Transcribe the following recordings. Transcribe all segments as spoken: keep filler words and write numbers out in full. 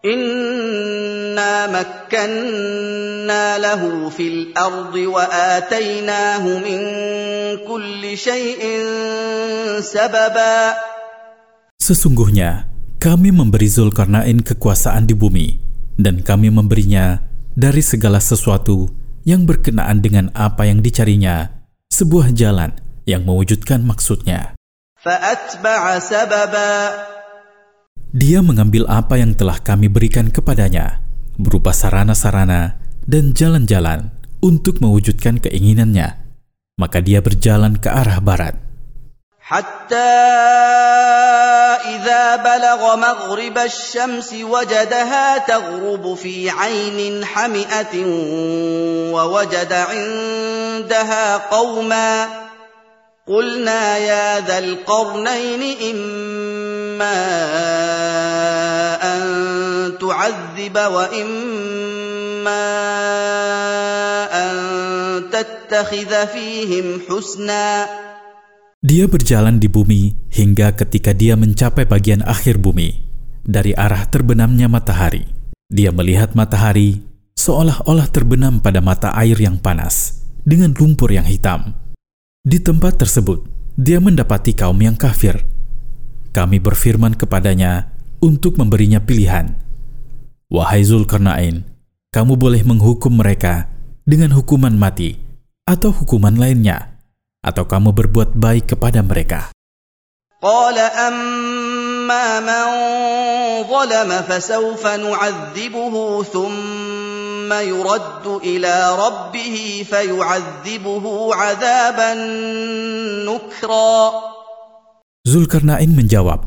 إنا مكنا له في الأرض وآتيناه من كل شيء سببا. Sesungguhnya kami memberi Zulkarnain kekuasaan di bumi, dan kami memberinya dari segala sesuatu yang berkenaan dengan apa yang dicarinya, sebuah jalan yang mewujudkan maksudnya. Dia mengambil apa yang telah kami berikan kepadanya, berupa sarana-sarana dan jalan-jalan untuk mewujudkan keinginannya. Maka dia berjalan ke arah barat. Hatta idza balagha maghrib asy-syamsi wajadaha taghrubu fi 'ainin hami'atin wa wajada 'indaha qauma qulna ya dzal qarnain imma an tu'adziba wa imma an tattakhidha fihim husna. Dia berjalan di bumi hingga ketika dia mencapai bagian akhir bumi, dari arah terbenamnya matahari. Dia melihat matahari seolah-olah terbenam pada mata air yang panas, dengan lumpur yang hitam. Di tempat tersebut, dia mendapati kaum yang kafir. Kami berfirman kepadanya untuk memberinya pilihan. Wahai Zulkarnain, kamu boleh menghukum mereka dengan hukuman mati atau hukuman lainnya, atau kamu berbuat baik kepada mereka. Qala amma man zalama fasawfa nu'adzibuhu thumma yuraddu ila rabbih fayu'adzibuhu 'adzaban nukra. Zulkarnain menjawab,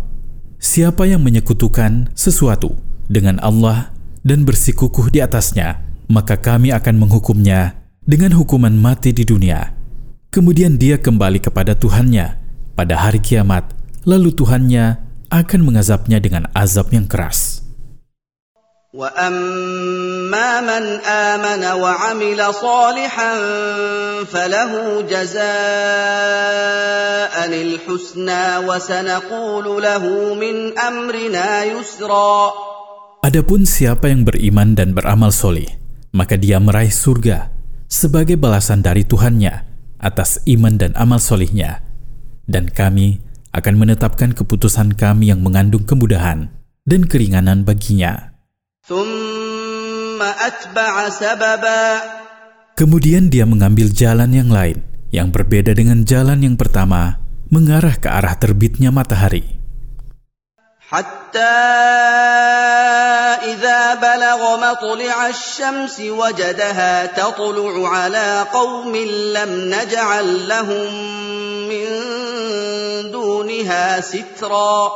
siapa yang menyekutukan sesuatu dengan Allah dan bersikukuh di atasnya, maka kami akan menghukumnya dengan hukuman mati di dunia. Kemudian dia kembali kepada Tuhannya pada hari kiamat, lalu Tuhannya akan mengazabnya dengan azab yang keras. Wa amma man amana wa 'amila shalihan falahu jazaa'an al-husna wa sanaqulu lahu min amrina yusra. Adapun siapa yang beriman dan beramal soleh, maka dia meraih surga sebagai balasan dari Tuhannya atas iman dan amal solehnya, dan kami akan menetapkan keputusan kami yang mengandung kemudahan dan keringanan baginya. Kemudian dia mengambil jalan yang lain yang berbeda dengan jalan yang pertama, mengarah ke arah terbitnya matahari. Hatta idza balagha matla'a asy-syamsi wajadaha tatlu'u 'ala qaumin lam naj'al lahum min duniha sitra.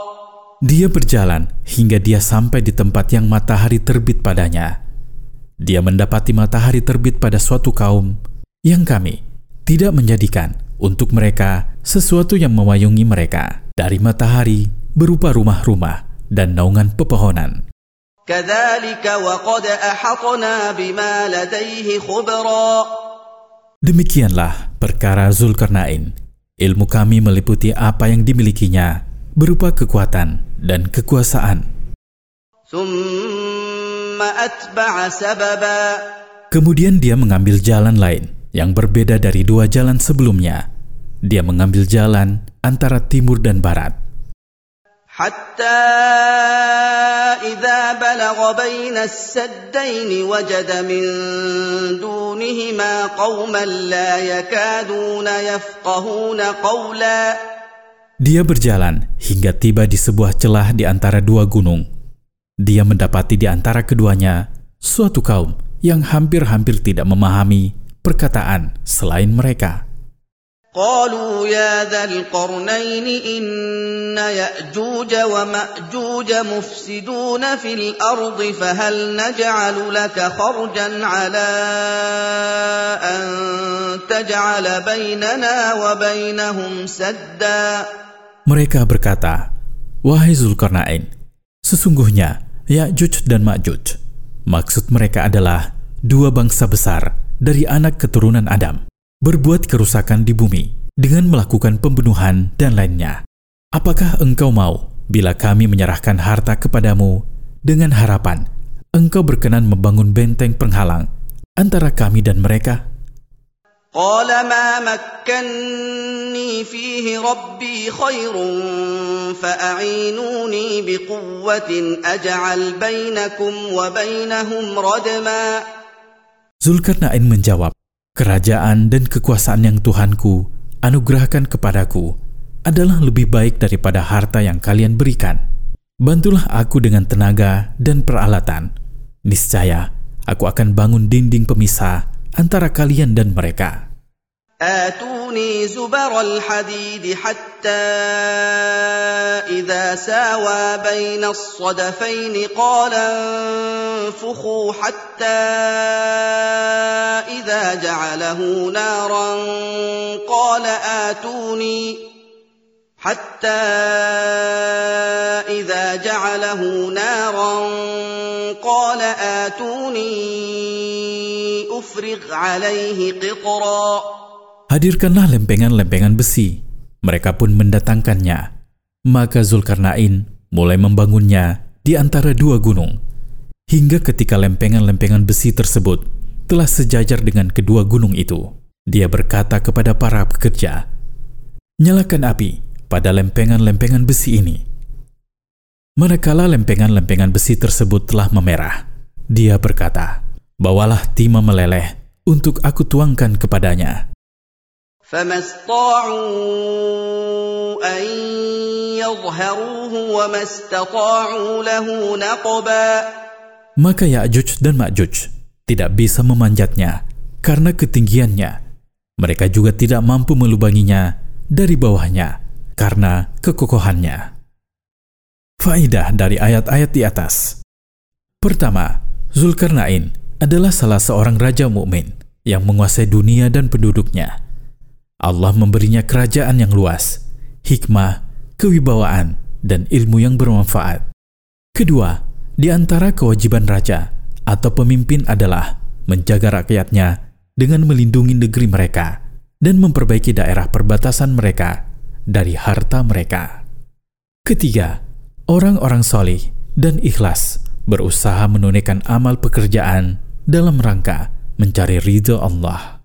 Dia berjalan hingga dia sampai di tempat yang matahari terbit padanya. Dia mendapati matahari terbit pada suatu kaum yang kami tidak menjadikan untuk mereka sesuatu yang mewayungi mereka dari matahari, berupa rumah-rumah dan naungan pepohonan. Demikianlah perkara Zulkarnain. Ilmu kami meliputi apa yang dimilikinya, berupa kekuatan dan kekuasaan. Kemudian dia mengambil jalan lain yang berbeda dari dua jalan sebelumnya. Dia mengambil jalan antara timur dan barat. حتى إذا بلغ بين السدين وجد من دونهما قوما لا يكادون يفقهون قولا. Dia berjalan hingga tiba di sebuah celah di antara dua gunung. Dia mendapati di antara keduanya suatu kaum yang hampir-hampir tidak memahami perkataan selain mereka. قالوا يا ذا القرنين إن يأجوج ومأجوج مفسدون في الأرض فهل نجعل لك خرجا على أن تجعل بيننا وبينهم سدا. Mereka berkata, wahai Zulkarnain, sesungguhnya Ya'juj dan Ma'juj, maksud mereka adalah dua bangsa besar dari anak keturunan Adam, berbuat kerusakan di bumi dengan melakukan pembunuhan dan lainnya. Apakah engkau mau bila kami menyerahkan harta kepadamu dengan harapan engkau berkenan membangun benteng penghalang antara kami dan mereka. Qala ma makkanni fihi rabbi khairun fa'a'inuni biquwwatin aj'al bainakum wa bainahum radma. Zulkarnain menjawab, kerajaan dan kekuasaan yang Tuhanku anugerahkan kepadaku adalah lebih baik daripada harta yang kalian berikan. Bantulah aku dengan tenaga dan peralatan. Niscaya aku akan bangun dinding pemisah antara kalian dan mereka. آتوني زبر الحديد حتى إذا ساوى بين الصدفين قال انفخوا حتى إذا جعله نارا قال آتوني حتى إذا جعله نارا قال آتوني أفرغ عليه قطرا. Hadirkanlah lempengan-lempengan besi. Mereka pun mendatangkannya. Maka Zulkarnain mulai membangunnya di antara dua gunung. Hingga ketika lempengan-lempengan besi tersebut telah sejajar dengan kedua gunung itu, dia berkata kepada para pekerja, "Nyalakan api pada lempengan-lempengan besi ini." Manakala lempengan-lempengan besi tersebut telah memerah, dia berkata, "Bawalah timah meleleh untuk aku tuangkan kepadanya." فما استطاعوا أن يظهروه وما استطاعوا له نقبا. Maka Ya'juj dan Ma'juj tidak bisa memanjatnya karena ketinggiannya. Mereka juga tidak mampu melubanginya dari bawahnya karena kekokohannya. Faidah dari ayat-ayat di atas. Pertama, Zulkarnain adalah salah seorang raja mukmin yang menguasai dunia dan penduduknya. Allah memberinya kerajaan yang luas, hikmah, kewibawaan, dan ilmu yang bermanfaat. Kedua, di antara kewajiban raja atau pemimpin adalah menjaga rakyatnya dengan melindungi negeri mereka dan memperbaiki daerah perbatasan mereka dari harta mereka. Ketiga, orang-orang solih dan ikhlas berusaha menunaikan amal pekerjaan dalam rangka mencari ridha Allah.